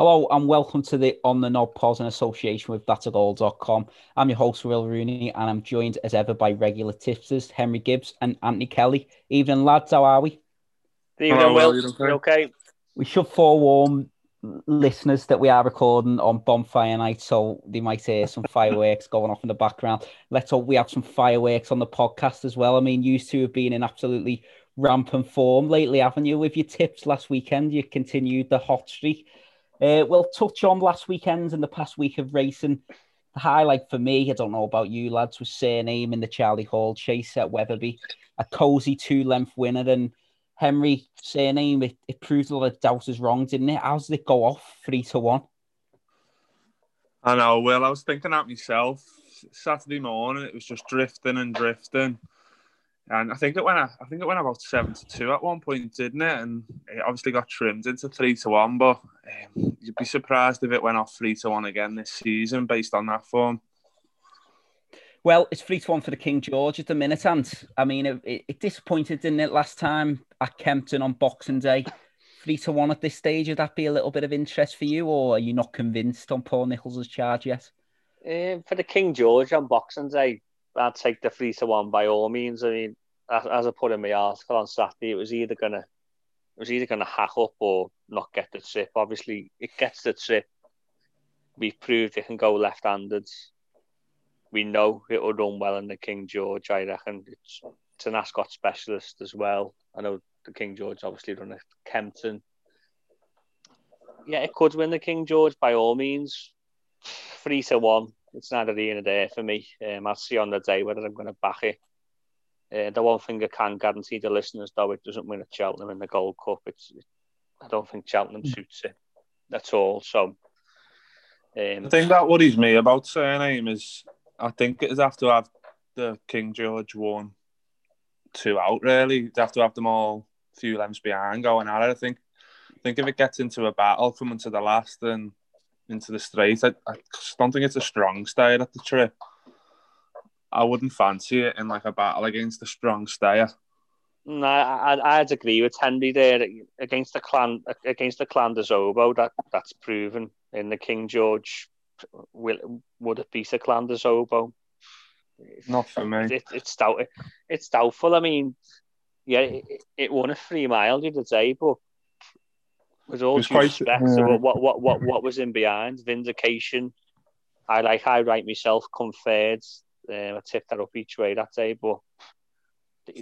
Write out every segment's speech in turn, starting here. Hello and welcome to the On The Knob pod in association with Batagolcom. I'm your host, Will Rooney, and I'm joined as ever by regular tipsters, Henry Gibbs and Anthony Kelly. Evening, lads. How are we? Evening, Will. You okay? We should forewarn listeners that we are recording on bonfire night, so they might hear some fireworks going off in the background. Let's hope we have some fireworks on the podcast as well. I mean, you two have been in absolutely rampant form lately, haven't you? With your tips last weekend, you continued the hot streak. We'll touch on last weekend and the past week of racing. The highlight for me, I don't know about you lads, was Surname in the Charlie Hall chase at Weatherby. A cosy two-length winner. And Henry, Surname, it proved a lot of doubters wrong, didn't it? How did it go off 3-1? I know, Will. I was thinking that myself. Saturday morning, it was just drifting and drifting. And I think it went about 7-2 at one point, didn't it? And it obviously got trimmed into 3-1. But you'd be surprised if it went off 3-1 again this season, based on that form. Well, it's 3-1 for the King George at the minute, and I mean, it disappointed, didn't it, last time at Kempton on Boxing Day? 3-1 at this stage, would that be a little bit of interest for you, or are you not convinced on Paul Nicholls' charge yet? For the King George on Boxing Day, I'd take the 3-1 by all means. I mean, as I put in my article on Saturday, it was either gonna hack up or not get the trip. Obviously, it gets the trip. We've proved it can go left-handed. We know it will run well in the King George, I reckon. It's an Ascot specialist as well. I know the King George obviously run at Kempton. Yeah, it could win the King George by all means. 3-1. It's neither here nor there for me. I'll see on the day whether I'm going to back it. The one thing I can guarantee the listeners, though, it doesn't win at Cheltenham in the Gold Cup. I don't think Cheltenham suits it at all. So, I think that worries me about Surname is I think it is have to have the King George 1-2 out, really. You'd have to have them all a few lengths behind going at it. I think if it gets into a battle coming to the last and into the straight, I don't think it's a strong stayer at the trip. I wouldn't fancy it in like a battle against a strong stayer. No, I'd agree with Henry there. Against the Clan des Obeaux, that's proven in the King George. Would it beat the Clan des Obeaux? Not for me. It's doubtful. I mean, yeah, it won a 3 mile the other day, but with all due respect to what was in behind, Vindication. I write myself, Conferred. I tipped that up each way that day, but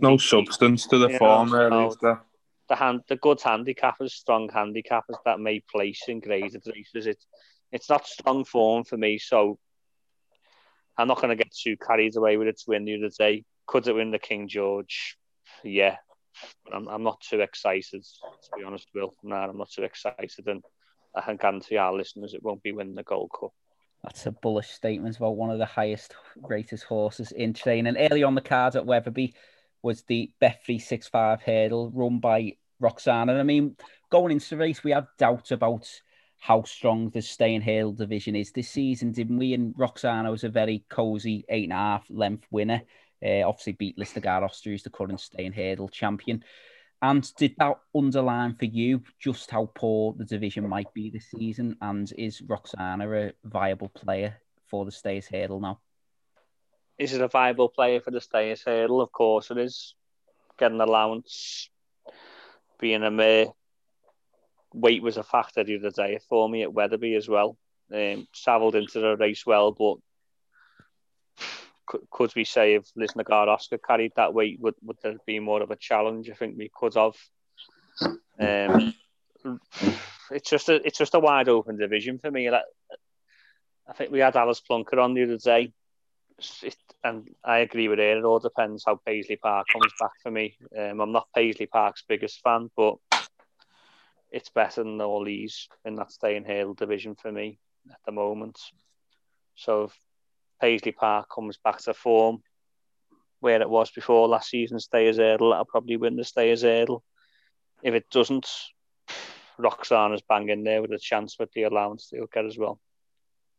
no substance to the form there. The good handicappers, strong handicappers that may place in graded races. It's not strong form for me, so I'm not going to get too carried away with its win the other day. Could it win the King George? Yeah, but I'm not too excited, to be honest, Will. No, I'm not too excited, and I can guarantee our listeners it won't be winning the Gold Cup. That's a bullish statement about one of the highest greatest horses in training. Early on the card at Weatherby was the Bet365 hurdle run by Roksana. And I mean, going into the race, we had doubts about how strong the staying hurdle division is this season, didn't we? And Roksana was a very cosy 8.5 length winner. Obviously beat Listergaard-Oster, who's the current staying hurdle champion. And did that underline for you just how poor the division might be this season? And is Roksana a viable player for the Stayers' Hurdle now? Is it a viable player for the Stayers' Hurdle? Of course it is. Getting allowance, being a mare. Weight was a factor the other day for me at Weatherby as well. Savilled into the race well, but could we say if Lisnagar-Oscar carried that weight, would there be more of a challenge? I think we could have. It's just a wide open division for me. Like, I think we had Alice Plunkett on the other day, and I agree with her. It all depends how Paisley Park comes back for me. I'm not Paisley Park's biggest fan, but it's better than all these in that staying hurdle division for me at the moment. So if Paisley Park comes back to form where it was before last season's Stayers' Hurdle, I'll probably win the Stayers' Hurdle. If it doesn't, Roksana's bang in there with a chance with the allowance they'll get as well.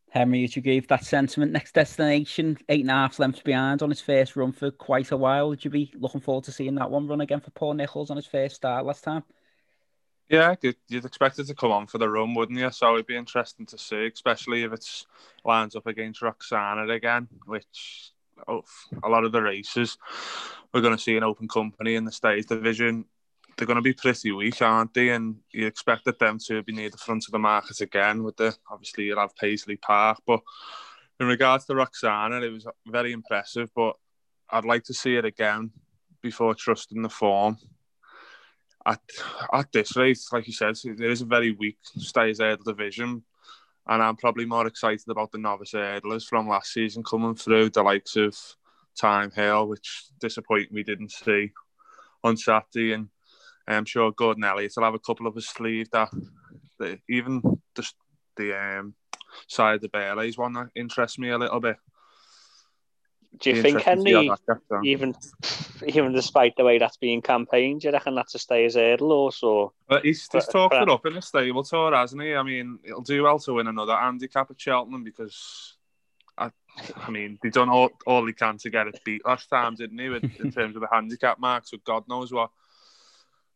Henry, as you gave that sentiment, next destination, 8.5 lengths behind on his first run for quite a while. Would you be looking forward to seeing that one run again for Paul Nicholls on his first start last time? Yeah, you'd expect it to come on for the run, wouldn't you? So it'd be interesting to see, especially if it lines up against Roksana again, which a lot of the races we're going to see an open company in the Stayers division. They're going to be pretty weak, aren't they? And you expected them to be near the front of the market again. With the obviously you'll have Paisley Park, but in regards to Roksana, it was very impressive. But I'd like to see it again before trusting the form. At this rate, like you said, there is a very weak Stayers' Hurdle division, and I'm probably more excited about the novice hurdlers from last season coming through, the likes of Time Hill, which disappointing we didn't see on Saturday, and I'm sure Gordon Elliott will have a couple of his sleeve that even the side of the Bailey's one that interests me a little bit. Do you think, Henry, even despite the way that's being campaigned, do you reckon that's a Stayers' Hurdle also? But he's talked it up in the stable tour, hasn't he? I mean, he'll do well to win another handicap at Cheltenham because, I mean, they done all they can to get it beat last time, didn't he, in terms of the handicap mark, so God knows what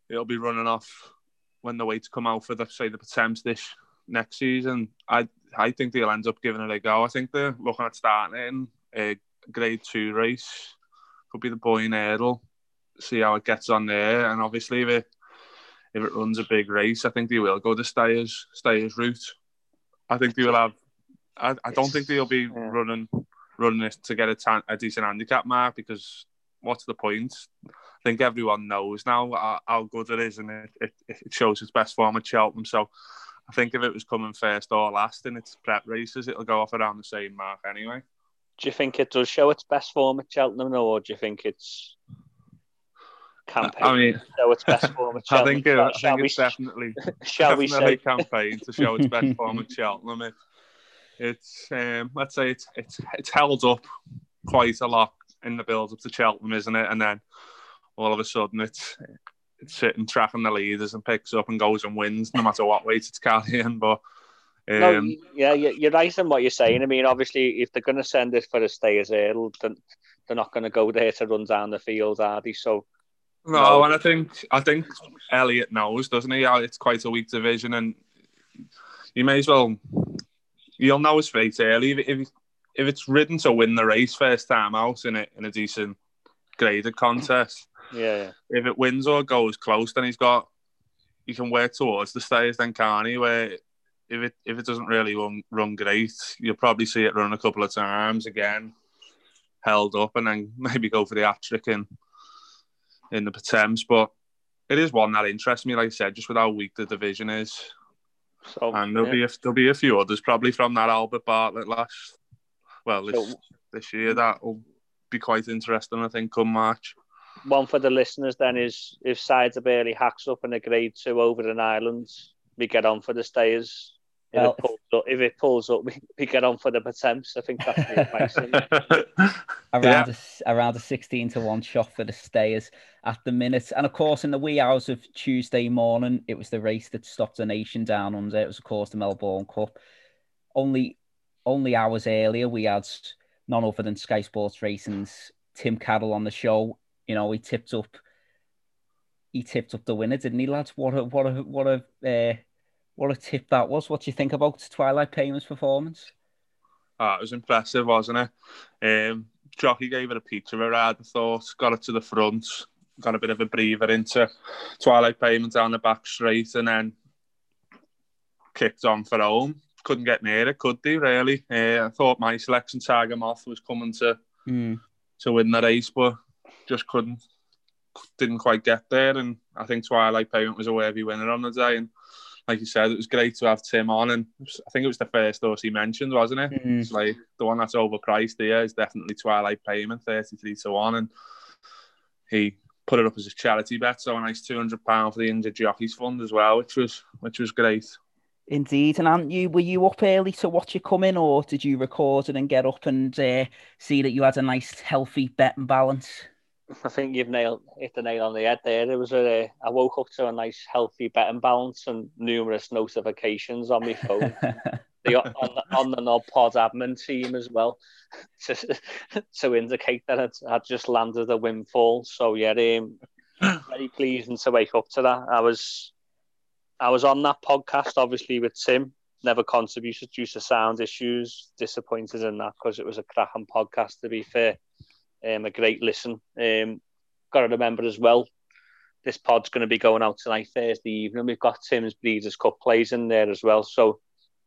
he'll be running off when the weights come out for, the Potemps this next season. I think they'll end up giving it a go. I think they're looking at starting in Grade 2 race, could be the Boyne Hurdle, see how it gets on there, and obviously if it runs a big race, I think they will go the Stayers route. I think they will have, I don't think they'll be running it to get a decent handicap mark, because what's the point? I think everyone knows now how good it is, and it shows its best form at Cheltenham, so I think if it was coming first or last in its prep races, it'll go off around the same mark anyway. Do you think it does show its best form at Cheltenham, or do you think it's campaign to show its best form at Cheltenham? I think it's definitely campaign to show its best form at Cheltenham. It's let's say it's held up quite a lot in the build-up to Cheltenham, isn't it? And then all of a sudden it's sitting tracking the leaders and picks up and goes and wins, no matter what weight it's carrying, but. No, you're right in what you're saying. I mean, obviously, if they're going to send it for a Stayers' Hurdle, they're not going to go there to run down the field, are they? So, no, and I think Elliot knows, doesn't he? It's quite a weak division, and you may as well, you'll know his fate early. If it's ridden to win the race first time out in a decent graded contest, yeah. If it wins or goes close, then he can work towards the Stayers, then can't he? Where if it doesn't really run great, you'll probably see it run a couple of times again, held up, and then maybe go for the hat-trick in the Potemps. But it is one that interests me, like I said, just with how weak the division is. So, and there'll be a few others probably from that Albert Bartlett this year that will be quite interesting, I think, come March. One for the listeners then is, if Sides of Bailey hacks up in a Grade 2 over in Ireland, we get on for the Stayers. If it pulls up, we get on for the Potemps. I think that's the advice. Around a 16-1 shot for the Stayers at the minute. And of course, in the wee hours of Tuesday morning, it was the race that stopped the nation down under. It was, of course, the Melbourne Cup. Only hours earlier, we had none other than Sky Sports Racing's Tim Carroll on the show. You know, he tipped up the winner, didn't he, lads? What a tip that was. What do you think about Twilight Payment's performance? It was impressive, wasn't it? Jockey gave it a peach of a ride, I thought. Got it to the front. Got a bit of a breather into Twilight Payment down the back straight, and then kicked on for home. Couldn't get near it, could they, really? I thought my selection, Tiger Moth, was coming to win the race, but just couldn't. Didn't quite get there, and I think Twilight Payment was a worthy winner on the day. And like you said, it was great to have Tim on, and I think it was the first horse he mentioned, wasn't it? Mm-hmm. It's like the one that's overpriced here is definitely Twilight Payment, 33-1, and he put it up as a charity bet, so a nice £200 for the Injured Jockeys Fund as well, which was great. Indeed, and Ant, were you up early to watch it come in, or did you record it and get up and see that you had a nice healthy bet and balance? I think you've hit the nail on the head there. It was I woke up to a nice, healthy bet and balance and numerous notifications on my phone. on the Nod Pod admin team as well to indicate that I'd just landed a windfall. So yeah, very pleasing to wake up to that. I was I was on that podcast, obviously, with Tim. Never contributed due to sound issues. Disappointed in that because it was a cracking podcast, to be fair. A great listen. Got to remember as well, this pod's going to be going out tonight, Thursday evening. We've got Tim's Breeders' Cup plays in there as well, so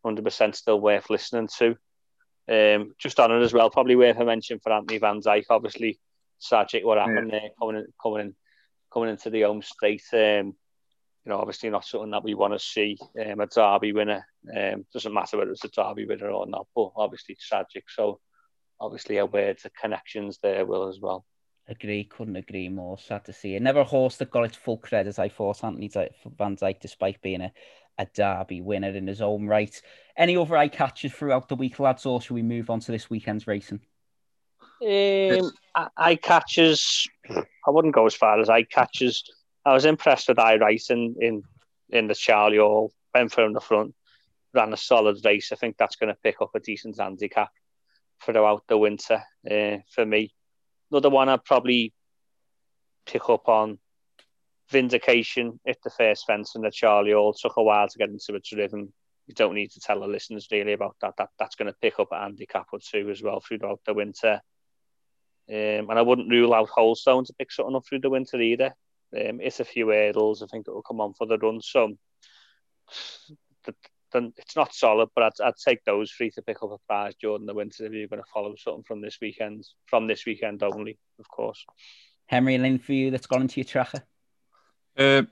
100% still worth listening to. Just on it as well, probably worth a mention for Anthony Van Dyke. Obviously, tragic what happened there, coming into the home straight. You know, obviously not something that we want to see. A derby winner, doesn't matter whether it's a derby winner or not, but obviously tragic. So obviously aware of the connections there, Will, as well. Agree, couldn't agree more. Sad to see. Another horse that got its full credit, I thought, Anthony Van Dyke, despite being a derby winner in his own right. Any other eye catches throughout the week, lads, or should we move on to this weekend's racing? Eye catches, I wouldn't go as far as eye catches. I was impressed with I Right in the Charlie Hall. Went from the front, ran a solid race. I think that's going to pick up a decent handicap throughout the winter for me. Another one I'd probably pick up on, Vindication, hit the first fence in the Charlie Hall. Took a while to get into its rhythm. You don't need to tell the listeners really about that. That's going to pick up a handicap or two as well throughout the winter. And I wouldn't rule out Holstone to pick something up through the winter either. It's a few hurdles. I think it will come on for the run. So it's not solid, but I'd take those three to pick up a prize during the winter if you're going to follow something from this weekend only, of course. Henry Lynn, for you, that's gone into your tracker. The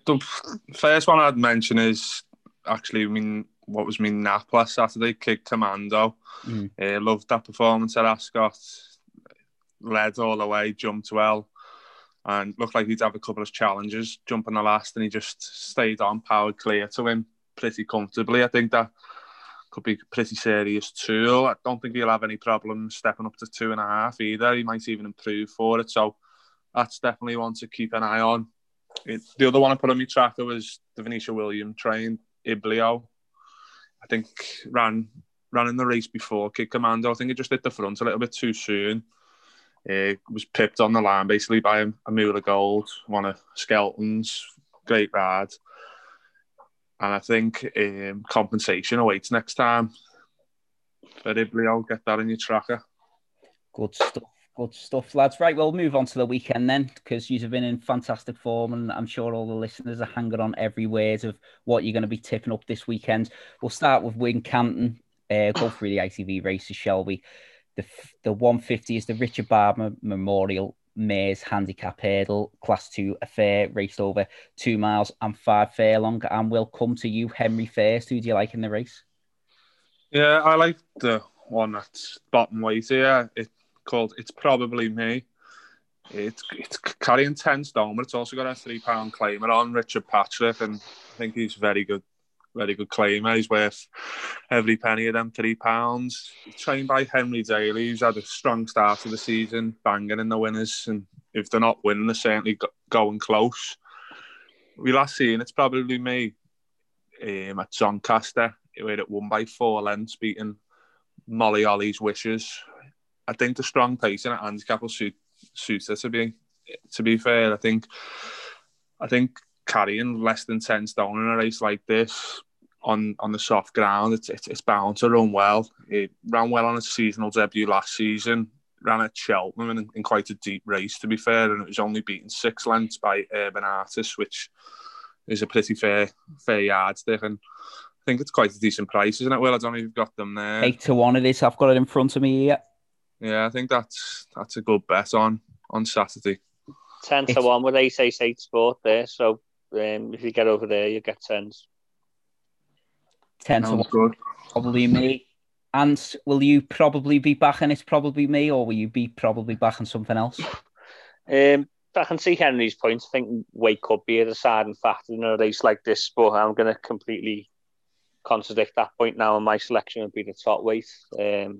first one I'd mention is actually, what was my nap last Saturday? Kick Commando. Loved that performance at Ascot. Led all the way, jumped well. And looked like he'd have a couple of challenges jumping the last, and he just stayed on, powered clear to him pretty comfortably. I think that could be a pretty serious tool. I don't think he'll have any problem stepping up to 2.5 either. He might even improve for it. So that's definitely one to keep an eye on. The other one I put on my tracker was the Venetia William trained Iblio. I think ran in the race before Kid Commando. I think it just hit the front a little bit too soon. Was pipped on the line basically by a Moolah Gold, one of Skelton's, great ride. And I think compensation awaits next time. But Iblio, get that in your tracker. Good stuff, lads. Right, we'll move on to the weekend then, because you've been in fantastic form, and I'm sure all the listeners are hanging on every word of what you're going to be tipping up this weekend. We'll start with Wincanton. Go through the ITV races, shall we? The 150 is the Richard Barber Memorial Mares Handicap Hurdle, Class 2 affair, raced over 2 miles and 5 furlong. And we'll come to you, Henry, first. Who do you like in the race? Yeah, I like the one that's bottom weight here. It's called It's Probably Me. It's carrying 10 stone, but it's also got a £3 claimer on, Richard Patrick, and I think he's very good claimer. He's worth every penny of them £3. Trained by Henry Daly, who's had a strong start to the season, banging in the winners, and if they're not winning, they're certainly going close. We last seen It's Probably Me at Doncaster, where it won by 4 lengths, beating Molly Ollie's Wishes. I think the strong pacing at handicap will suit her, to be fair. I think carrying less than 10 stone in a race like this on the soft ground, it's bound to run well. It ran well on its seasonal debut last season, ran at Cheltenham in quite a deep race, to be fair, and it was only beaten 6 lengths by Urban Artist, which is a pretty fair yardstick, and I think it's quite a decent price, isn't it, Will? I don't know if you've got them there. 8-1 it is. I've got it in front of me here. Yeah, I think that's a good bet on Saturday. 10-1 with 888 Sport there, so if you get over there, you get 10s. 10-1, good. Probably Me. And will you probably be back in It's Probably Me, or will you be probably back in something else? I can see Henry's point. I think weight could be a deciding factor in a race like this, but I'm going to completely contradict that point now, and my selection would be the top weight. Églantine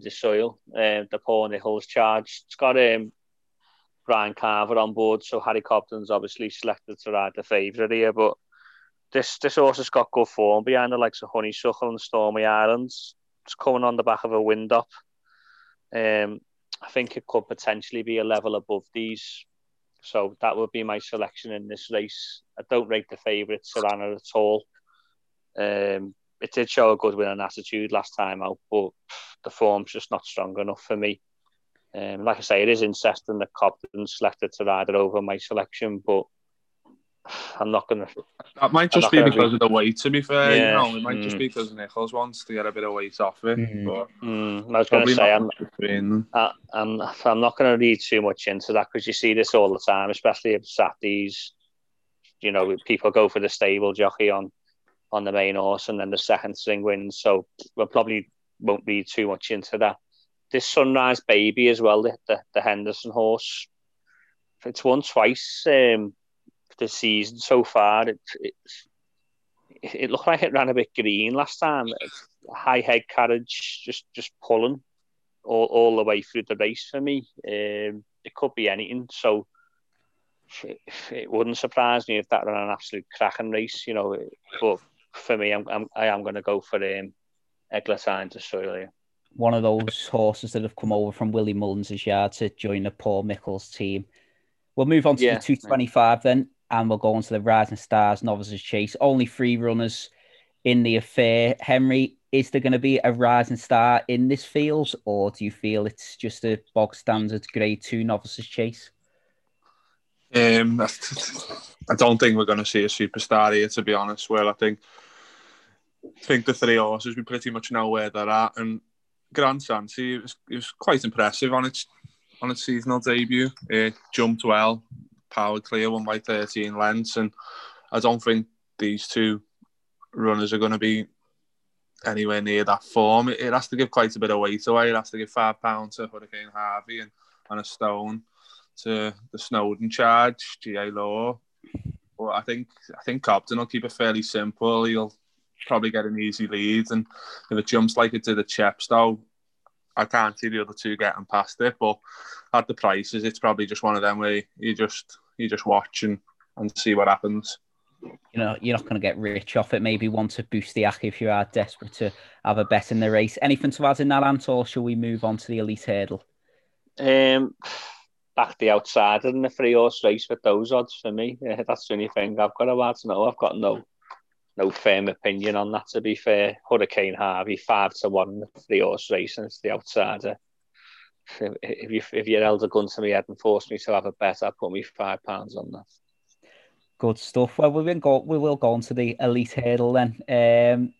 du Seuil, the Paul Nicholls charge. It's got Brian Carver on board, so Harry Cobden's obviously selected to ride the favourite here, but this horse has got good form behind the likes of Honeysuckle and Stormy Islands. It's coming on the back of a wind up. I think it could potentially be a level above these So that would be my selection in this race. I don't rate the favourite, Serrano, at all. It did show a good winning attitude last time out, but the form's just not strong enough for me. Like I say, it is incessant that Cobden selected to ride it over my selection, but I'm not going to... That might just be because of the weight, to be fair. Yeah. You know, it might just be because Nicholls wants to get a bit of weight off it. But I was going to say, I'm not going to read too much into that, because you see this all the time, especially at Saturdays. You know, people go for the stable jockey on the main horse, and then the second string wins. So we'll probably won't read too much into that. This Sunrise Baby as well, the Henderson horse, it's won twice this season so far. It looked like it ran a bit green last time. It's high head carriage, just pulling all the way through the race for me. It could be anything, so it wouldn't surprise me if that ran an absolute cracking race, you know. But for me, I am going to go for Églantine du Seuil. One of those horses that have come over from Willie Mullins' yard to join the Paul Nicholls team. We'll move on to the 225 then, and we'll go on to the Rising Stars Novices Chase. Only three runners in the affair. Henry, is there going to be a rising star in this field, or do you feel it's just a bog standard Grade 2 Novices Chase? I don't think we're going to see a superstar here, to be honest. Well, I think the three horses, we pretty much know where they're at, and Grand Santi, it was quite impressive on its seasonal debut. It jumped well, powered clear, won by 13 lengths, and I don't think these two runners are going to be anywhere near that form. It has to give quite a bit of weight away. It has to give £5 to Hurricane Harvey and a stone to the Snowden charge, GA Law. But I think Cobden will keep it fairly simple. He'll probably get an easy lead, and if it jumps like it did at Chepstow, I can't see the other two getting past it. But at the prices, it's probably just one of them where you just watch and see what happens. You know, you're not going to get rich off it. Maybe want to boost the hack if you are desperate to have a bet in the race. Anything to add in that, Ant, or shall we move on to the Elite Hurdle? Back the outside in the three-horse race with those odds for me. Yeah, that's the only thing I've got to add. No, I've got no firm opinion on that, to be fair. Hurricane Harvey, 5-1 in the three-horse race, and it's the outsider. If you held a gun to my head and forced me to have a bet, I'd put me £5 on that. Good stuff. Well, we will go on to the Elite Hurdle then.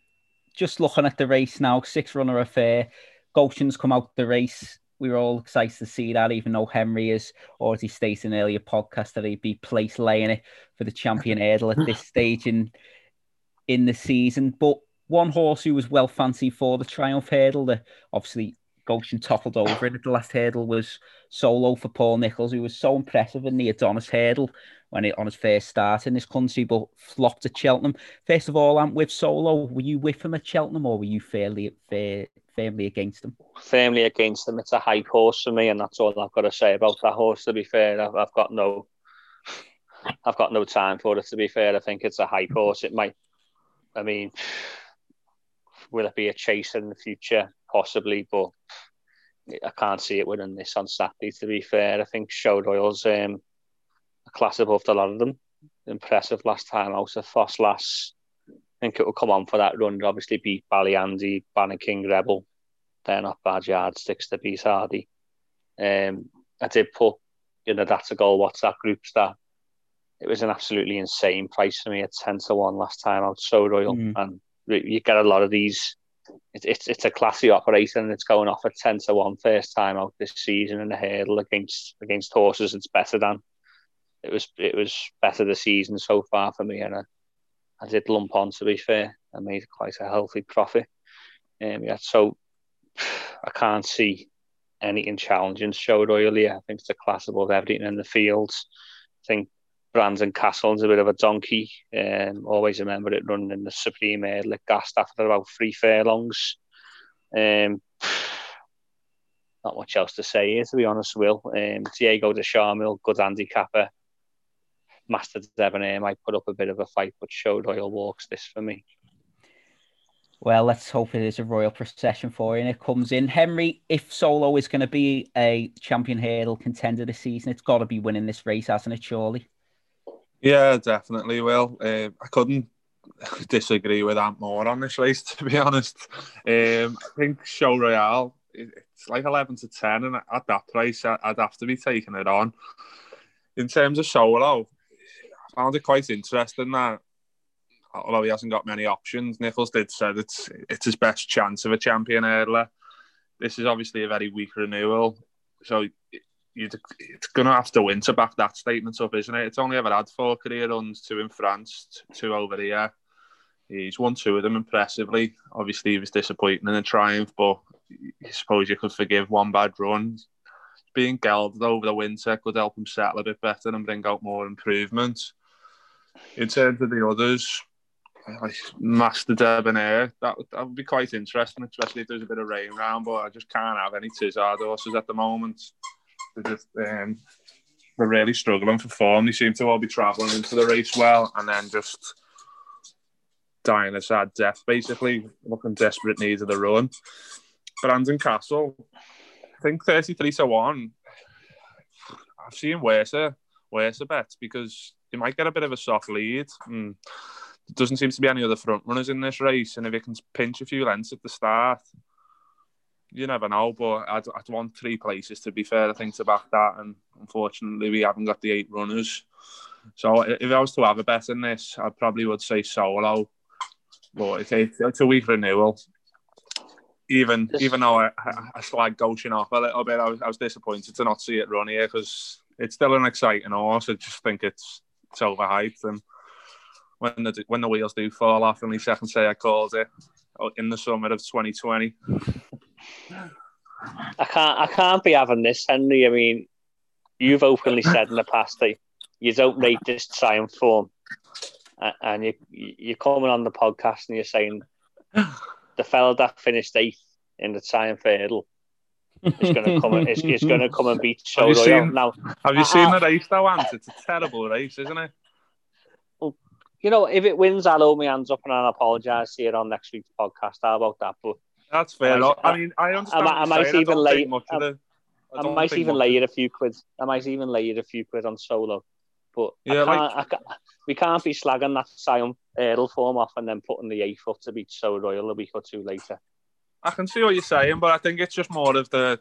Just looking at the race now, 6-runner affair. Goshen's come out the race. We were all excited to see that, even though Henry has already stated in an earlier podcast that he'd be place laying it for the Champion Hurdle at this stage in the season. But one horse who was well fancied for the Triumph Hurdle, that obviously Goshen toppled over it at the last hurdle, was Solo for Paul Nicholls, who was so impressive in the Adonis Hurdle on his first start in this country, but flopped at Cheltenham. First of all, Ant, with Solo, were you with him at Cheltenham, or were you firmly against him? Firmly against him. It's a high horse for me, and that's all I've got to say about that horse, to be fair. I've got no time for it, to be fair. I think it's a high horse. Will it be a chase in the future? Possibly, but I can't see it winning this on Saturday, to be fair. I think Show Royals a class above a lot of them. Impressive last time out at Fosslas. I think it will come on for that run. Obviously beat Ballyandy, Banner King Rebel. They're not bad yardsticks to beat Hardy. I did put in the That's a Goal WhatsApp groups that it was an absolutely insane price for me at 10-1 last time out, So Royal. And you get a lot of these. It's a classy operator, and it's going off at 10-1 first time out this season in the hurdle against horses. It's better than. It was better the season so far for me, and I did lump on, to be fair. I made quite a healthy profit. So I can't see anything challenging Show Royal here. I think it's a class above everything in the fields. I think Brandon Castle's a bit of a donkey. Always remember it running in the Supreme Hurdle at Gast after about 3 furlongs. Not much else to say here, to be honest, Will. Diego du Charmil, good handicapper. Master Debonair might put up a bit of a fight, but Show Royal walks this for me. Well, let's hope it is a royal procession for you and it comes in. Henry, if Solo is going to be a Champion Hurdle contender this season, it's got to be winning this race, hasn't it, surely? Yeah, definitely will. I couldn't disagree with Ant more on this race, to be honest. I think Show Royale, it's like 11-10, and at that price, I'd have to be taking it on. In terms of Solo, I found it quite interesting that, although he hasn't got many options, Nicholls did say it's his best chance of a champion hurdler. This is obviously a very weak renewal, so it's going to have to win to back that statement up, isn't it? It's only ever had 4 career runs, 2 in France, 2 over here. He's won 2 of them impressively. Obviously, he was disappointing in a triumph, but I suppose you could forgive one bad run. Being gelded over the winter could help him settle a bit better and bring out more improvement. In terms of the others, like Master Debonair, that would be quite interesting, especially if there's a bit of rain round, but I just can't have any Tizard horses at the moment. They're really struggling for form. They seem to all be travelling into the race well and then just dying a sad death, basically, looking desperate need of the run. Brandon Castle, I think 33-1. I've seen worse bets because you might get a bit of a soft lead. And there doesn't seem to be any other front runners in this race, and if it can pinch a few lengths at the start, you never know. But I'd want 3 places, to be fair, I think, to back that, and unfortunately we haven't got the 8 runners. So if I was to have a bet in this, I probably would say Solo. But it's a weak renewal. Even though I slagged Goshen off a little bit, I was disappointed to not see it run here because it's still an exciting horse. I just think it's overhyped, and when the wheels do fall off, and at least I can say I called it in the summer of 2020. I can't be having this, Henry. I mean, you've openly said in the past that you don't rate this triumph form, and you're coming on the podcast and you're saying the fella that finished 8th in the triumph hurdle is going to come and beat Show Royal. Now, have you seen the race though, Ant? It's a terrible race, isn't it? Well, you know, if it wins, I'll hold my hands up and I'll apologise here on next week's podcast. How about that? But that's fair. I mean, I understand. I might even lay you a few quid on Solo, but yeah, we can't be slagging that Sion hurdle form off and then putting the 8th up to beat Show Royal a week or 2 later. I can see what you're saying, but I think it's just more of the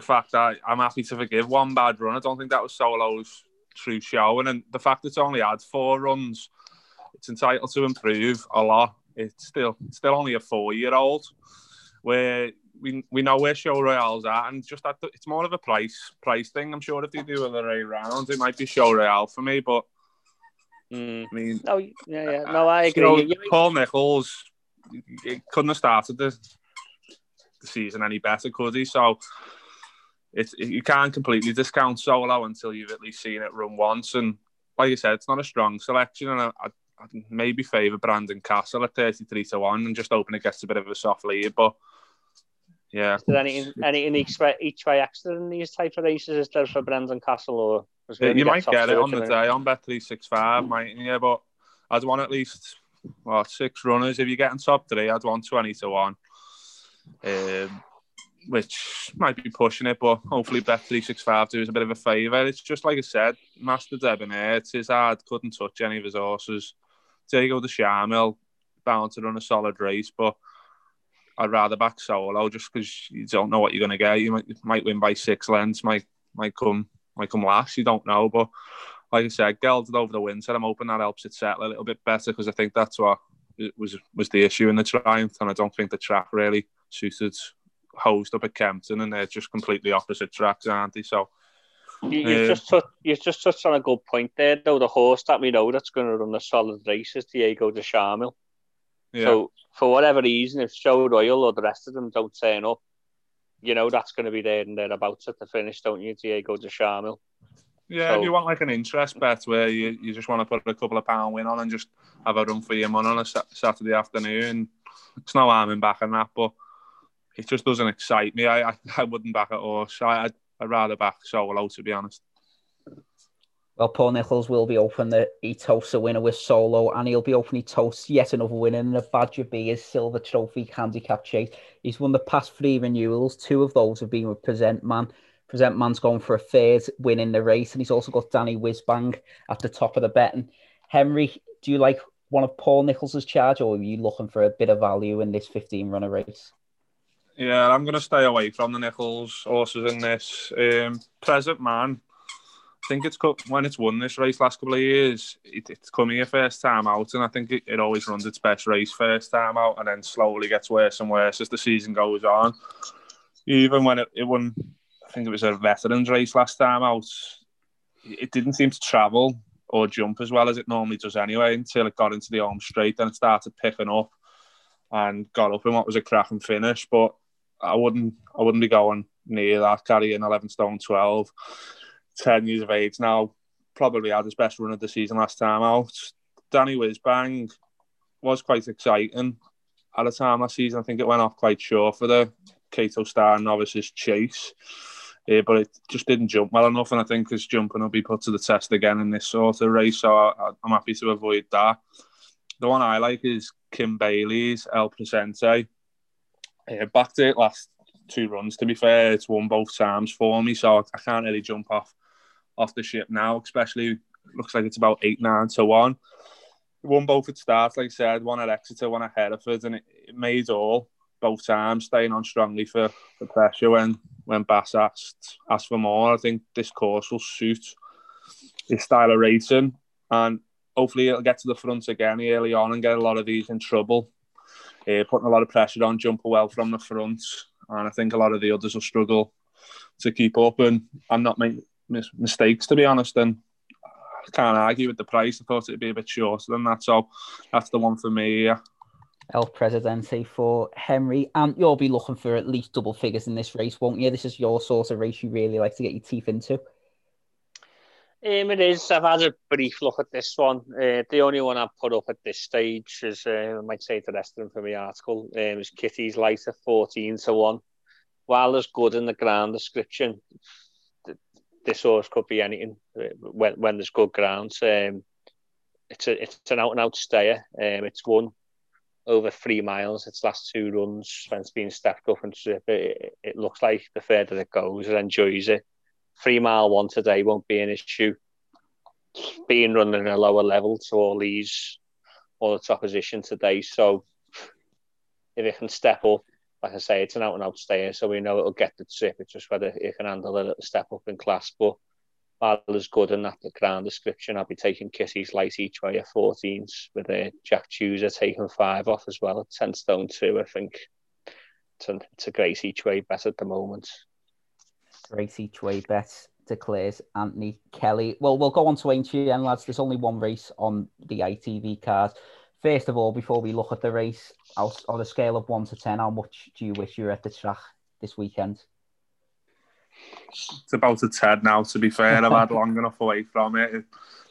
fact that I'm happy to forgive one bad run. I don't think that was Solo's true showing, and the fact it's only had 4 runs, it's entitled to improve a lot. It's still only a 4-year-old. Where we know where Show Royale's at, and just that it's more of a price thing. I'm sure if they do another round, it might be Show Royale for me. But I mean, I agree. You know, Paul Nicholls, it couldn't have started the season any better, could he? So you can't completely discount Solo until you've at least seen it run once. And like I said, it's not a strong selection, and I'd maybe favour Brandon Castle at 33-1 and just hoping it gets a bit of a soft lead, but. Yeah. Is there any each way extra in these type of races? Is there for Brandon Castle, or you might get it on the day on Bet365, mightn't you? But I'd want at least 6 runners. If you're getting top 3, I'd want 20-1, which might be pushing it, but hopefully Bet365 do us a bit of a favour. It's just like I said, Master Debonair, Tizard couldn't touch any of his horses. Diego du Charmil bound to run a solid race, but I'd rather back Solo just because you don't know what you're going to get. You might win by 6 lengths, might come last. You don't know. But like I said, gelded over the winter, I'm hoping that helps it settle a little bit better because I think that's what was the issue in the triumph, and I don't think the track really suited Hosed up at Kempton, and they're just completely opposite tracks, aren't they? So you've just touched on a good point there, though. The horse that we know that's going to run a solid race is Diego du Charmil. Yeah. So, for whatever reason, if Show Royal or the rest of them don't turn up, you know that's going to be there and thereabouts at the finish, don't you, Diego du Charmil? Yeah, so, if you want like an interest bet where you just want to put a couple of pound win on and just have a run for your money on a Saturday afternoon, it's no harm in backing that, but it just doesn't excite me. I wouldn't back a horse. I'd rather back Solo, to be honest. Well, Paul Nicholls will be hoping that he toasts a winner with Solo, and he'll be hoping he toasts yet another winner in the Badger B, his silver trophy handicap chase. He's won the past three renewals. Two of those have been with Present Man. Present Man's going for a third win in the race, and he's also got Danny Whizbang at the top of the betting. Henry, do you like one of Paul Nicholls' charge, or are you looking for a bit of value in this 15-runner race? Yeah, I'm going to stay away from the Nicholls horses in this. Present Man, I think it's when it's won this race last couple of years, it's come here first time out, and I think it always runs its best race first time out and then slowly gets worse and worse as the season goes on. Even when it won, I think it was a veterans race last time out, it didn't seem to travel or jump as well as it normally does anyway until it got into the home straight. Then it started picking up and got up in what was a cracking finish, but I wouldn't be going near that, carrying 11 stone 12, 10 years of age now. Probably had his best run of the season last time out. Danny Whizbang was quite exciting at the time last season. I think it went off quite short for the Cato Star Novices chase, but it just didn't jump well enough, and I think his jumping will be put to the test again in this sort of race, so I'm happy to avoid that. The one I like is Kim Bailey's El Presente. Back to it last two runs, to be fair. It's won both times for me, so I can't really jump off the ship now, especially looks like it's about 8-9 to 1. It won both at starts, like I said, one at Exeter, one at Hereford, and it made all both times, staying on strongly for pressure when Bass asked for more. I think this course will suit his style of racing, and hopefully it'll get to the front again early on and get a lot of these in trouble. Putting a lot of pressure on, jumper well from the front, and I think a lot of the others will struggle to keep up and not make mistakes, to be honest. And I can't argue with the price. I thought it'd be a bit shorter than that, so that's the one for me. Yeah. El Presidente for Henry, and you'll be looking for at least double figures in this race, won't you? This is your sort of race you really like to get your teeth into. It is. I've had a brief look at this one. The only one I've put up at this stage is, I might say to the rest of them for my article, is Kitty's Lighter, 14 to 1. While there's good in the ground description, this horse could be anything when there's good grounds. It's an out-and-out stayer. It's won over 3 miles. Its last two runs, when it's been stacked up and strip, it looks like the further it goes, it enjoys it. 3 mile one today won't be an issue. Being run at a lower level to all its opposition today. So if it can step up, like I say, it's an out and out stayer, so we know it'll get the trip. It's just whether it can handle a little step up in class. But while there's good in that ground description, I'll be taking Kitty's Light each way at 14s, with Jack Chooser taking 5 off as well at 10 stone 2. I think it's a great each way bet at the moment. Race each way bet declares Anthony Kelly. Well, we'll go on to ATN, lads. There's only one race on the ITV card. First of all, before we look at the race, on a scale of 1 to 10, how much do you wish you were at the track this weekend? It's about a 10 now, to be fair. I've had long enough away from it.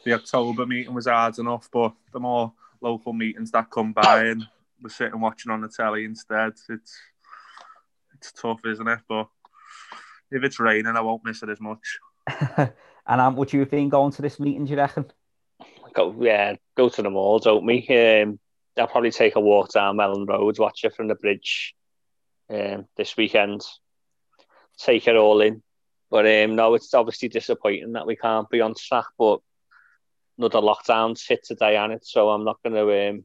The October meeting was hard enough, but the more local meetings that come by and we're sitting watching on the telly instead, it's tough, isn't it? But if it's raining, I won't miss it as much. And would you have been going to this meeting, do you reckon? Go to the mall, don't we? I'll probably take a walk down Mellon Road, watch it from the bridge this weekend. Take it all in. But no, it's obviously disappointing that we can't be on track, but another lockdown's hit today on it, so I'm not going to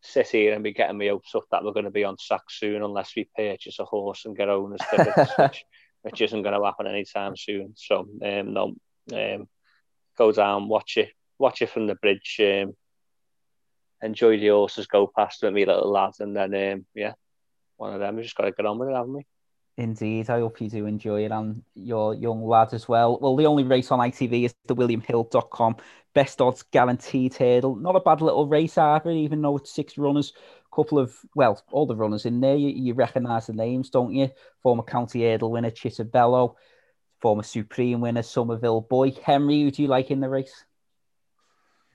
sit here and be getting my hopes up that we're going to be on track soon unless we purchase a horse and get owners tickets, which isn't going to happen anytime soon. So, go down, watch it from the bridge, enjoy the horses go past with me little lad, and then, one of them. We've just got to get on with it, haven't we? Indeed, I hope you do enjoy it, and your young lad as well. Well, the only race on ITV is the WilliamHill.com Best Odds Guaranteed Hurdle. Not a bad little race either, even though it's 6 runners. Couple of, all the runners in there, you recognise the names, don't you? Former County Hurdle winner Chitterbello, former Supreme winner Somerville Boy. Henry, who do you like in the race?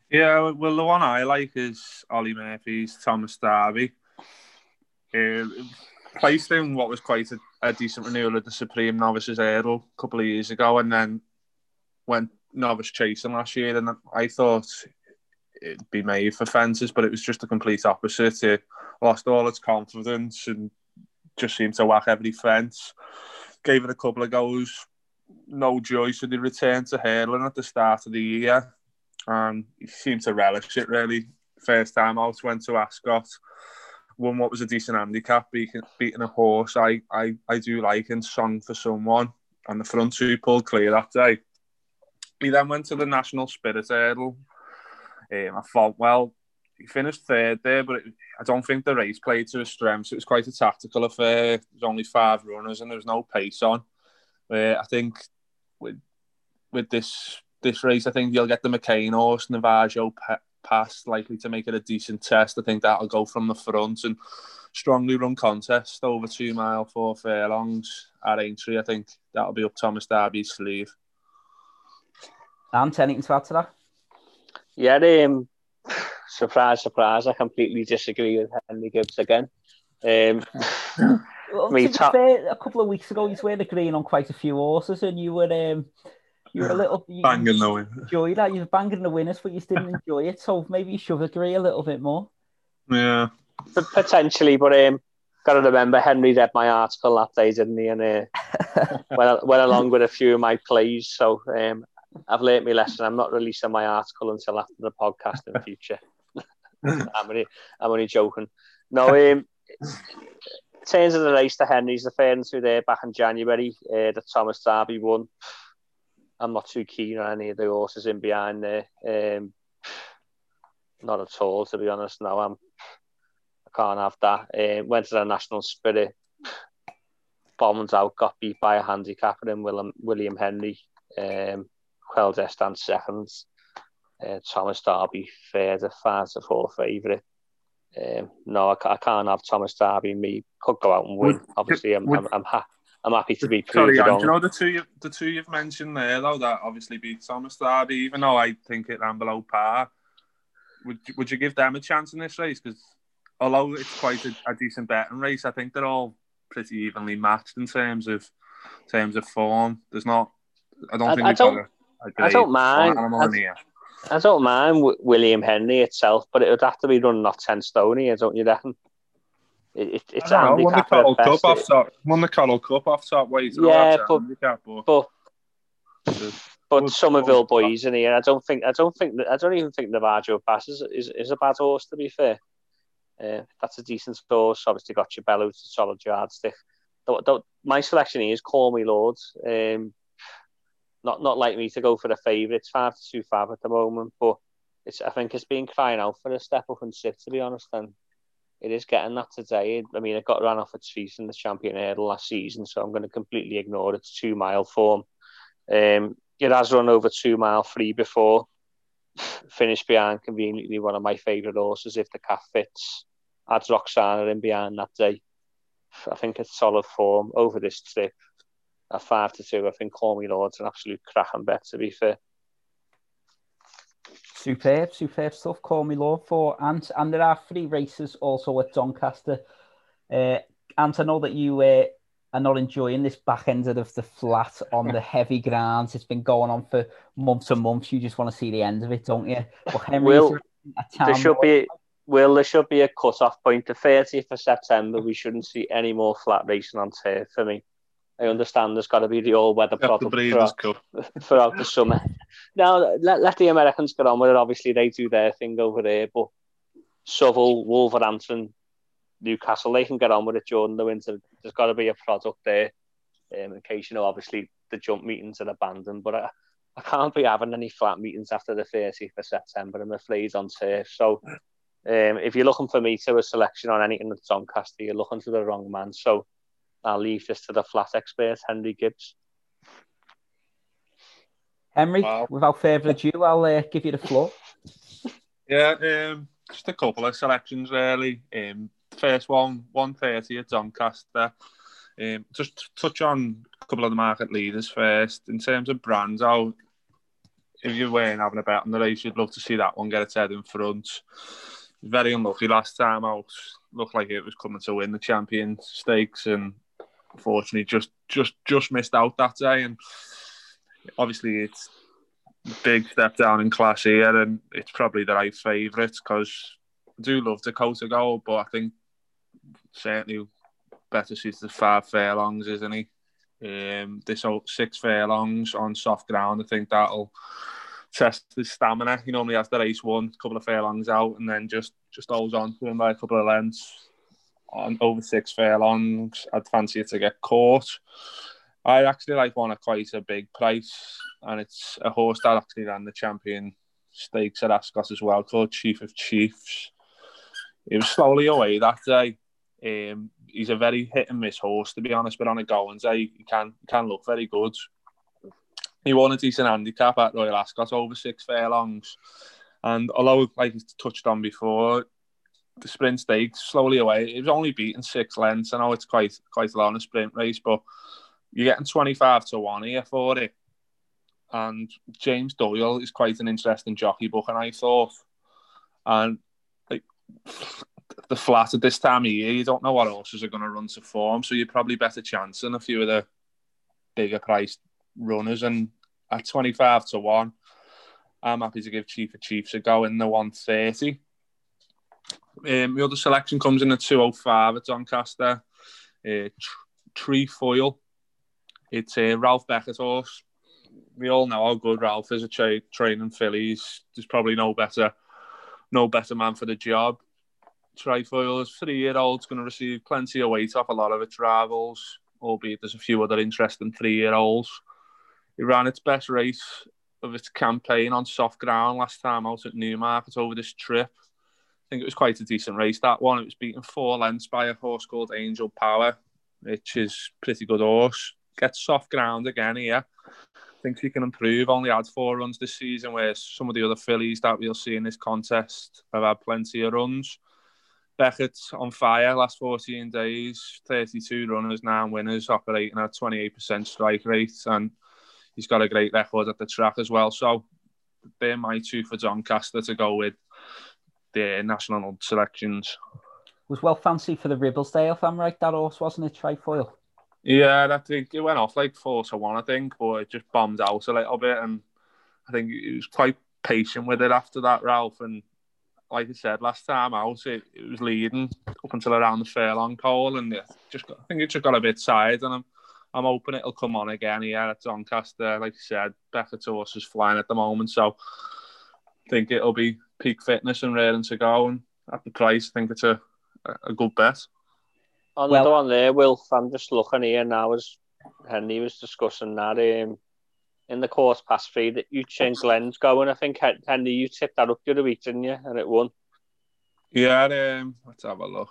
Yeah, well, the one I like is Ollie Murphy's Thomas Derby. Placed in what was quite a decent renewal of the Supreme Novices Hurdle a couple of years ago, and then went novice chasing last year, and I thought it'd be made for fences, but it was just the complete opposite. It lost all its confidence and just seemed to whack every fence. Gave it a couple of goes, no joy, so they returned to hurling at the start of the year, and he seemed to relish it, really. First time out, went to Ascot, won what was a decent handicap, beating a horse I do like and Song for Someone, and the front two pulled clear that day. He then went to the National Spirit Hurdle. I thought, well, he finished third there, but I don't think the race played to his strengths. It was quite a tactical affair. There's only five runners and there was no pace on. I think with this race, I think you'll get the McCain horse, Navajo Pass, likely to make it a decent test. I think that'll go from the front, and strongly run contest over 2 mile, 4 furlongs at Aintree. I think that'll be up Thomas Darby's sleeve. Ant, anything to add to that? Yeah, surprise, I completely disagree with Henry Gibbs again. Well, to be fair, a couple of weeks ago, you were agreeing on quite a few horses, and you were a little banging the winners. Enjoy that. You were banging the winners, but you didn't enjoy it. So maybe you should agree a little bit more. Yeah, potentially, but gotta remember Henry read my article that day, didn't he? And went along with a few of my plays. So I've learnt my lesson. I'm not releasing my article until after the podcast in the future. I'm only joking. No, in terms of the race to Henry's, the fair and through there back in January, that Thomas Darby won. I'm not too keen on any of the horses in behind there. Not at all, to be honest. No, I can't have that. Went to the National Spirit. Bombed out, got beat by a handicapper in William Henry. Quel Destan second. Thomas Darby third, a 5-4 favourite. No, I can't have Thomas Darby. Me could go out and win. Obviously, I'm happy to be proved wrong. You know the two you've mentioned there, though, that obviously beat Thomas Darby. Even though I think it ran below par, would you give them a chance in this race? Because although it's quite a decent betting race, I think they're all pretty evenly matched in terms of form. There's not. I don't mind William Henry itself, but it would have to be run not 10 stone here, don't you reckon? It's a handicap. Won the Coral Cup off top weight. Yeah, but Somerville boys in here. I don't even think Navajo Pass is a bad horse, to be fair. That's a decent horse. Obviously got your bellows, a solid yardstick. My selection here is Call Me Lord. Not like me to go for the favourite. It's 5-2 at the moment, but I think it's been crying out for a step up and sit, to be honest, and it is getting that today. I mean, it got ran off its feet in the Champion Hurdle last season, so I'm going to completely ignore its 2 mile form. It has run over 2 mile free before, finished behind conveniently one of my favourite horses, If the Cat Fits. Adds Roksana in behind that day. I think it's solid form over this trip. At 5-2, I think Call Me Lord's an absolute cracking bet, to be fair. Superb stuff. Call Me Lord for Ant. And there are 3 races also at Doncaster. Ant, I know that you are not enjoying this back end of the flat on the heavy grounds. It's been going on for months and months. You just want to see the end of it, don't you? Well, there should be a cut-off point. The 30th of September, we shouldn't see any more flat racing on turf for me. I understand there's got to be the all-weather problem throughout the summer. Now, let the Americans get on with it. Obviously, they do their thing over there, but Southall, Wolverhampton, Newcastle, they can get on with it during the winter. There's got to be a product there in case, you know, obviously the jump meetings are abandoned, but I can't be having any flat meetings after the 30th of September, I'm afraid, on turf. So if you're looking for me to a selection on anything that's Doncaster, you're looking for the wrong man. So I'll leave this to the flat expert, Henry Gibbs. Henry, without further ado, I'll give you the floor. Yeah, just a couple of selections, really. First one, 1:30 at Doncaster. Just touch on a couple of the market leaders first. In terms of brands, if you weren't having a bet on the race, you'd love to see that one get its head in front. Very unlucky last time out. Looked like it was coming to win the Champion Stakes, and unfortunately just missed out that day. And obviously, it's big step down in class here, and it's probably the right favourite because I do love Dakota Gold, but I think certainly better suited to 5 furlongs, isn't he? This 6 furlongs on soft ground, I think that'll test his stamina. He normally has the race one, a couple of furlongs out, and then just holds on to him by a couple of lengths. On over 6 furlongs, I'd fancy it to get caught. I actually like one at quite a big price, and it's a horse that actually ran the Champion Stakes at Ascot as well, called Chief of Chiefs. He was slowly away that day. He's a very hit and miss horse, to be honest, but on a going day, he can look very good. He won a decent handicap at Royal Ascot, over 6 furlongs. And although, like I touched on before, the sprint stakes slowly away, it was only beaten 6 lengths. I know it's quite low in a sprint race, but you're getting 25-1 here for it. And James Doyle is quite an interesting jockey book, and I thought, and like, the flat at this time of year, you don't know what horses are going to run to form, so you're probably better chancing a few of the bigger priced runners. And at 25-1, I'm happy to give Chief of Chiefs a go in the 130. The other selection comes in at 205 at Doncaster. Trefoil. It's Ralph Beckett's horse. We all know how good Ralph is at training fillies. There's probably no better man for the job. Trefoil is 3-year-old, going to receive plenty of weight off a lot of its rivals, albeit there's a few other interesting 3-year-olds. It ran its best race of its campaign on soft ground last time out at Newmarket over this trip. I think it was quite a decent race, that one. It was beaten 4 lengths by a horse called Angel Power, which is a pretty good horse. Gets soft ground again here. I think she can improve. Only had 4 runs this season, where some of the other fillies that we'll see in this contest have had plenty of runs. Beckett's on fire last 14 days, 32 runners, 9 winners, operating at a 28% strike rate, and he's got a great record at the track as well. So they're my 2 for Doncaster to go with the national selections. Was well fancied for the Ribbles Day, if I'm right, that horse, wasn't it, Trefoil? Yeah, I think it went off like 4-1, I think, but it just bombed out a little bit, and I think he was quite patient with it after that, Ralph, and like I said, last time out, it was leading up until around the furlong pole, and I think it just got a bit tired, and I'm hoping it'll come on again here at Doncaster. Like I said, Beckett's horse is flying at the moment, so I think it'll be peak fitness and rearing to go, and at the price, I think it's a good bet. Another one there, Wilf, I'm just looking here now, as Henry was discussing that, in the 3:15, that you changed Glenn's going. I think, Henry, you tipped that up the other week, didn't you? And it won. Yeah, let's have a look.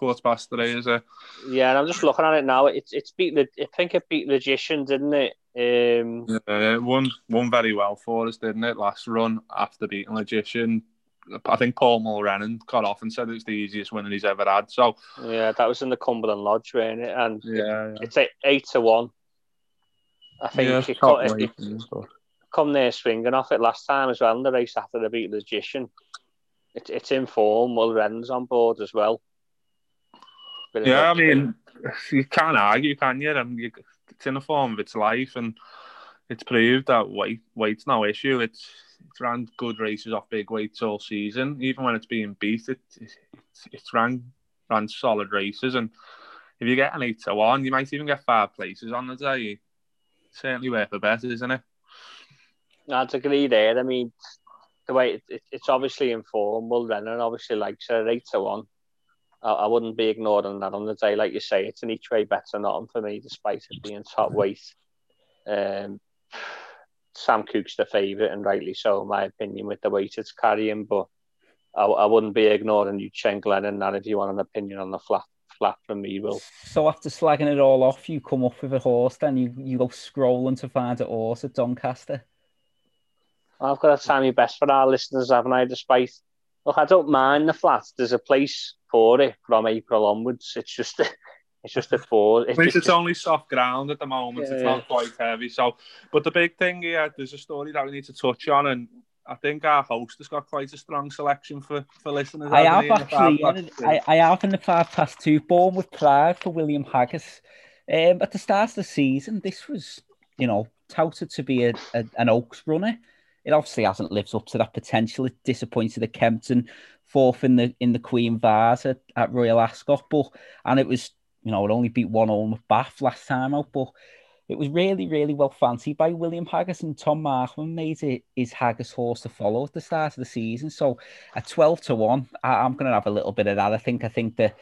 3:15 is it? Yeah, and I'm just looking at it now. It's beat. I think it beat Logician, didn't it? Yeah, it won very well for us, didn't it? Last run after beating Logician. I think Paul Mulrennan got off and said it was the easiest winner he's ever had. So yeah, that was in the Cumberland Lodge, wasn't it? And yeah, it's 8-1. I think come there swinging off it last time as well in the race after they beat Logician. It's in form. Mulrennan's on board as well. Yeah, I mean, you can't argue, can you? I mean, it's in the form of its life, and it's proved that weight's no issue. It's ran good races off big weights all season. Even when it's being beat, it's ran solid races. And if you get an 8-1, you might even get 5 places on the day. Certainly worth a bet, isn't it? No, I'd agree there. I mean, the way it's obviously in form, Mulrennan obviously likes it, 8-1. I wouldn't be ignoring that on the day. Like you say, it's an each way bet or not for me, despite it being top weight. Sam Cook's the favourite, and rightly so, in my opinion, with the weight it's carrying. But I wouldn't be ignoring you, Chen Glennon, that if you want an opinion on the flat from me, Will. So after slagging it all off, you come up with a horse, then you go scrolling to find a horse at Doncaster. I've got to time your best for our listeners, haven't I? Despite, look, I don't mind the flat. There's a place for it from April onwards. It's just a four. It's only soft ground at the moment. Yeah. It's not quite heavy. So, but the big thing here, there's a story that we need to touch on, and I think our host has got quite a strong selection for listeners. I have actually. I have in the 2:05, Born with Pride for William Haggis. At the start of the season, this was touted to be an Oaks runner. It obviously hasn't lived up to that potential. It disappointed at Kempton, fourth in the Queen Vase at Royal Ascot, and it was, you know, it only beat 1-1 with Bath last time out, but it was really, really well fancied by William Haggis, and Tom Markman made it his Haggis horse to follow at the start of the season. So at 12-1, I'm going to have a little bit of that. I think that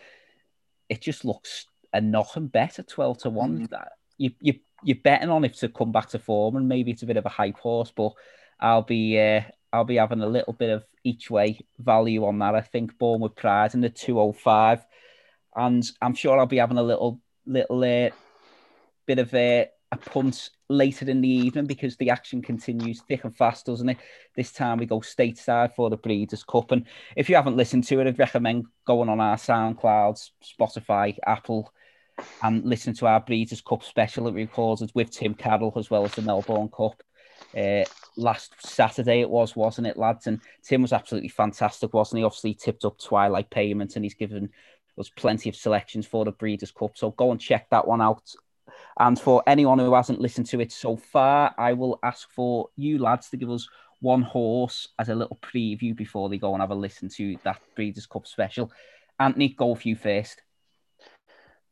it just looks a nothing bet at 12-1. Mm-hmm. You're betting on it to come back to form, and maybe it's a bit of a hype horse, but I'll be having a little bit of each way value on that. I think Born with Pride in the 205, and I'm sure I'll be having a little bit of a punt later in the evening, because the action continues thick and fast, doesn't it? This time we go stateside for the Breeders' Cup, and if you haven't listened to it, I'd recommend going on our SoundCloud, Spotify, Apple, and listening to our Breeders' Cup special that we recorded with Tim Carroll, as well as the Melbourne Cup. Last Saturday it was, wasn't it, lads? And Tim was absolutely fantastic, wasn't he? Obviously tipped up Twilight Payment, and he's given us plenty of selections for the Breeders' Cup, so go and check that one out. And for anyone who hasn't listened to it so far, I will ask for you lads to give us one horse as a little preview before they go and have a listen to that Breeders' Cup special. Anthony, go with you first.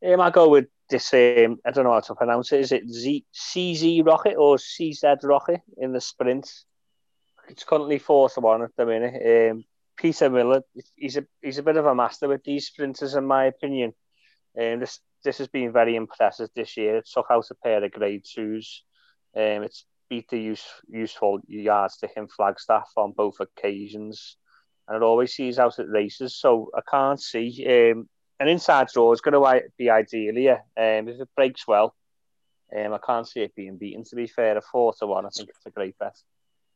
I go with this, I don't know how to pronounce it. Is it CZ Rocket or CZ Rocket in the sprint? It's currently 4-1 at the minute. Peter Miller, he's a bit of a master with these sprinters, in my opinion. This has been very impressive this year. It took out a pair of grade twos. It's beat the useful yardstick in Flagstaff on both occasions. And it always sees out at races. So I can't see. An inside draw is going to be ideal here. If it breaks well, I can't see it being beaten. To be fair, a 4-1, I think it's a great bet.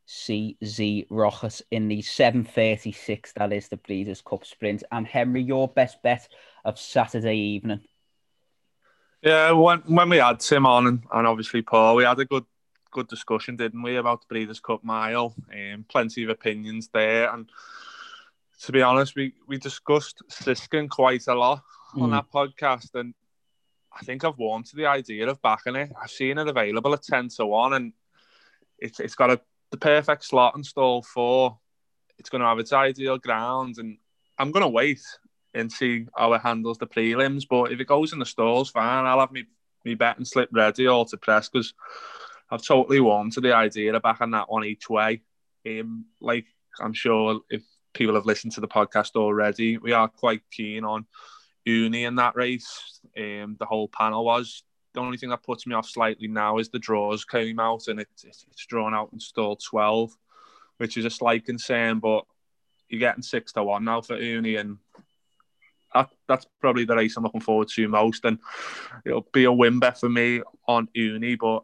CZ Rochas in the 7:36. That is the Breeders' Cup Sprint. And Henry, your best bet of Saturday evening. Yeah, when we had Tim on and obviously Paul, we had a good discussion, didn't we, about the Breeders' Cup Mile. Plenty of opinions there. And to be honest, we discussed Siskin quite a lot on that podcast. And I think I've warmed to the idea of backing it. I've seen it available at 10-1, and it's got the perfect slot in stall 4. It's going to have its ideal ground, and I'm going to wait and see how it handles the prelims. But if it goes in the stalls, fine. I'll have me betting slip ready all to press, because I've totally warmed to the idea of backing that one each way. Like I'm sure if people have listened to the podcast already, we are quite keen on Uni in that race. The whole panel was. The only thing that puts me off slightly now is the draws came out, and it's drawn out in stall 12, which is a slight concern, but you're getting 6-1 now for Uni, and that's probably the race I'm looking forward to most, and it'll be a win bet for me on Uni, but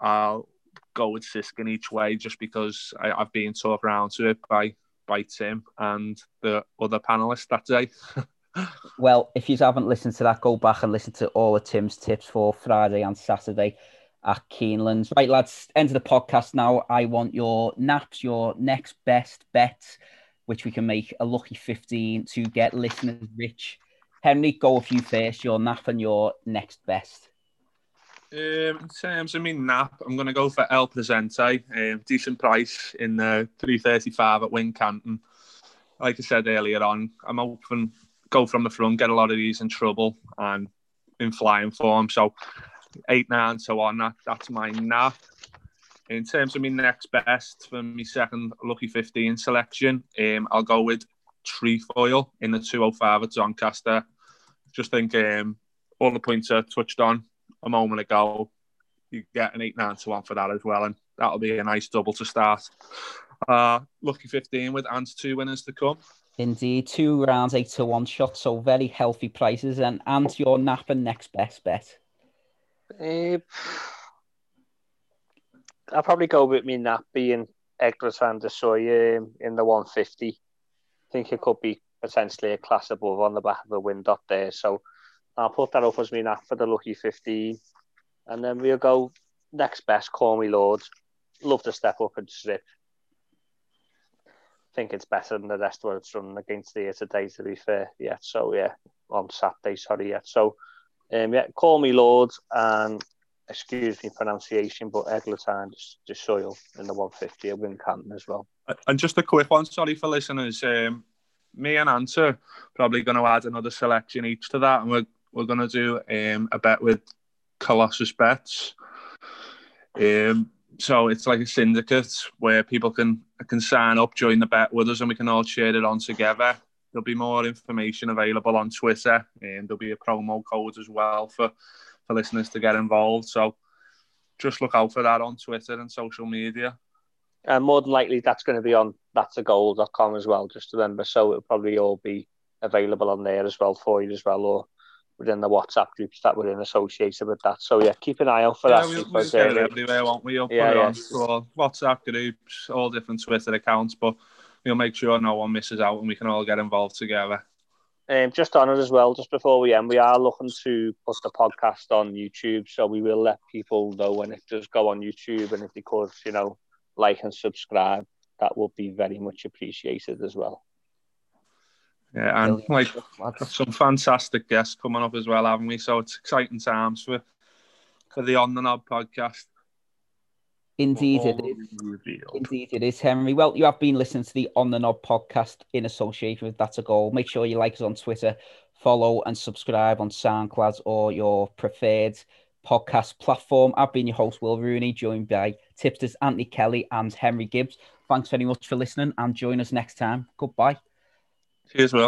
I'll go with Siskin each way just because I've been talked around to it by Tim and the other panellists that day. Well, if you haven't listened to that, go back and listen to all of Tim's tips for Friday and Saturday at Keenelands. Right, lads, end of the podcast now. I want your naps, your next best bets, which we can make a lucky 15 to get listeners rich. Henry, go with you first, your nap and your next best. In terms of my nap, I'm going to go for El Presente, decent price in the 335 at Wincanton. Like I said earlier on, I'm hoping go from the front, get a lot of these in trouble and in flying form. So 8-9-1, that's my nap. In terms of my next best for my second lucky 15 selection, I'll go with Trefoil in the 205 at Doncaster. Just think all the points I touched on a moment ago, you get an 8-9-1 for that as well, and that'll be a nice double to start. Lucky 15 with and 2 winners to come. Indeed, 2 rounds, 8-1 shots, so very healthy prices. And your nap and next best bet? I'll probably go with me nap being Églantine du Seuil in the 150. I think it could be potentially a class above on the back of the wind up there. So I'll put that up as me nap for the lucky 15. And then we'll go next best, Call Me Lord. Love to step up and strip. I think it's better than the rest of what it's run against here today, to be fair. Yeah, so yeah, on Saturday, sorry. Yeah, so Call Me Lord and excuse me pronunciation, but Églantine du Seuil in the 150 at Wincanton as well. And just a quick one, sorry for listeners. Me and Anta probably going to add another selection each to that, and we're going to do a bet with Colossus Bets. So it's like a syndicate where people can sign up, join the bet with us, and we can all share it on together. There'll be more information available on Twitter, and there'll be a promo code as well for listeners to get involved. So just look out for that on Twitter and social media. And more than likely, that's going to be on that'sagoal.com as well, just remember. So it'll probably all be available on there as well for you as well, or within the WhatsApp groups that were in associated with that. So, yeah, keep an eye out for that. We'll get it everywhere, won't we? We'll put it on WhatsApp groups, all different Twitter accounts, but we'll make sure no one misses out and we can all get involved together. Just on it as well, just before we end, we are looking to put the podcast on YouTube, so we will let people know when it does go on YouTube, and if they could, like and subscribe, that will be very much appreciated as well. Yeah, and we've got some fantastic guests coming up as well, haven't we? So it's exciting times for the On The Knob podcast. Indeed it is, Henry. Well, you have been listening to the On The Knob podcast in association with That's A Goal. Make sure you like us on Twitter, follow and subscribe on SoundCloud or your preferred podcast platform. I've been your host, Will Rooney, joined by tipsters Anthony Kelly and Henry Gibbs. Thanks very much for listening, and join us next time. Goodbye. Cheers, Will.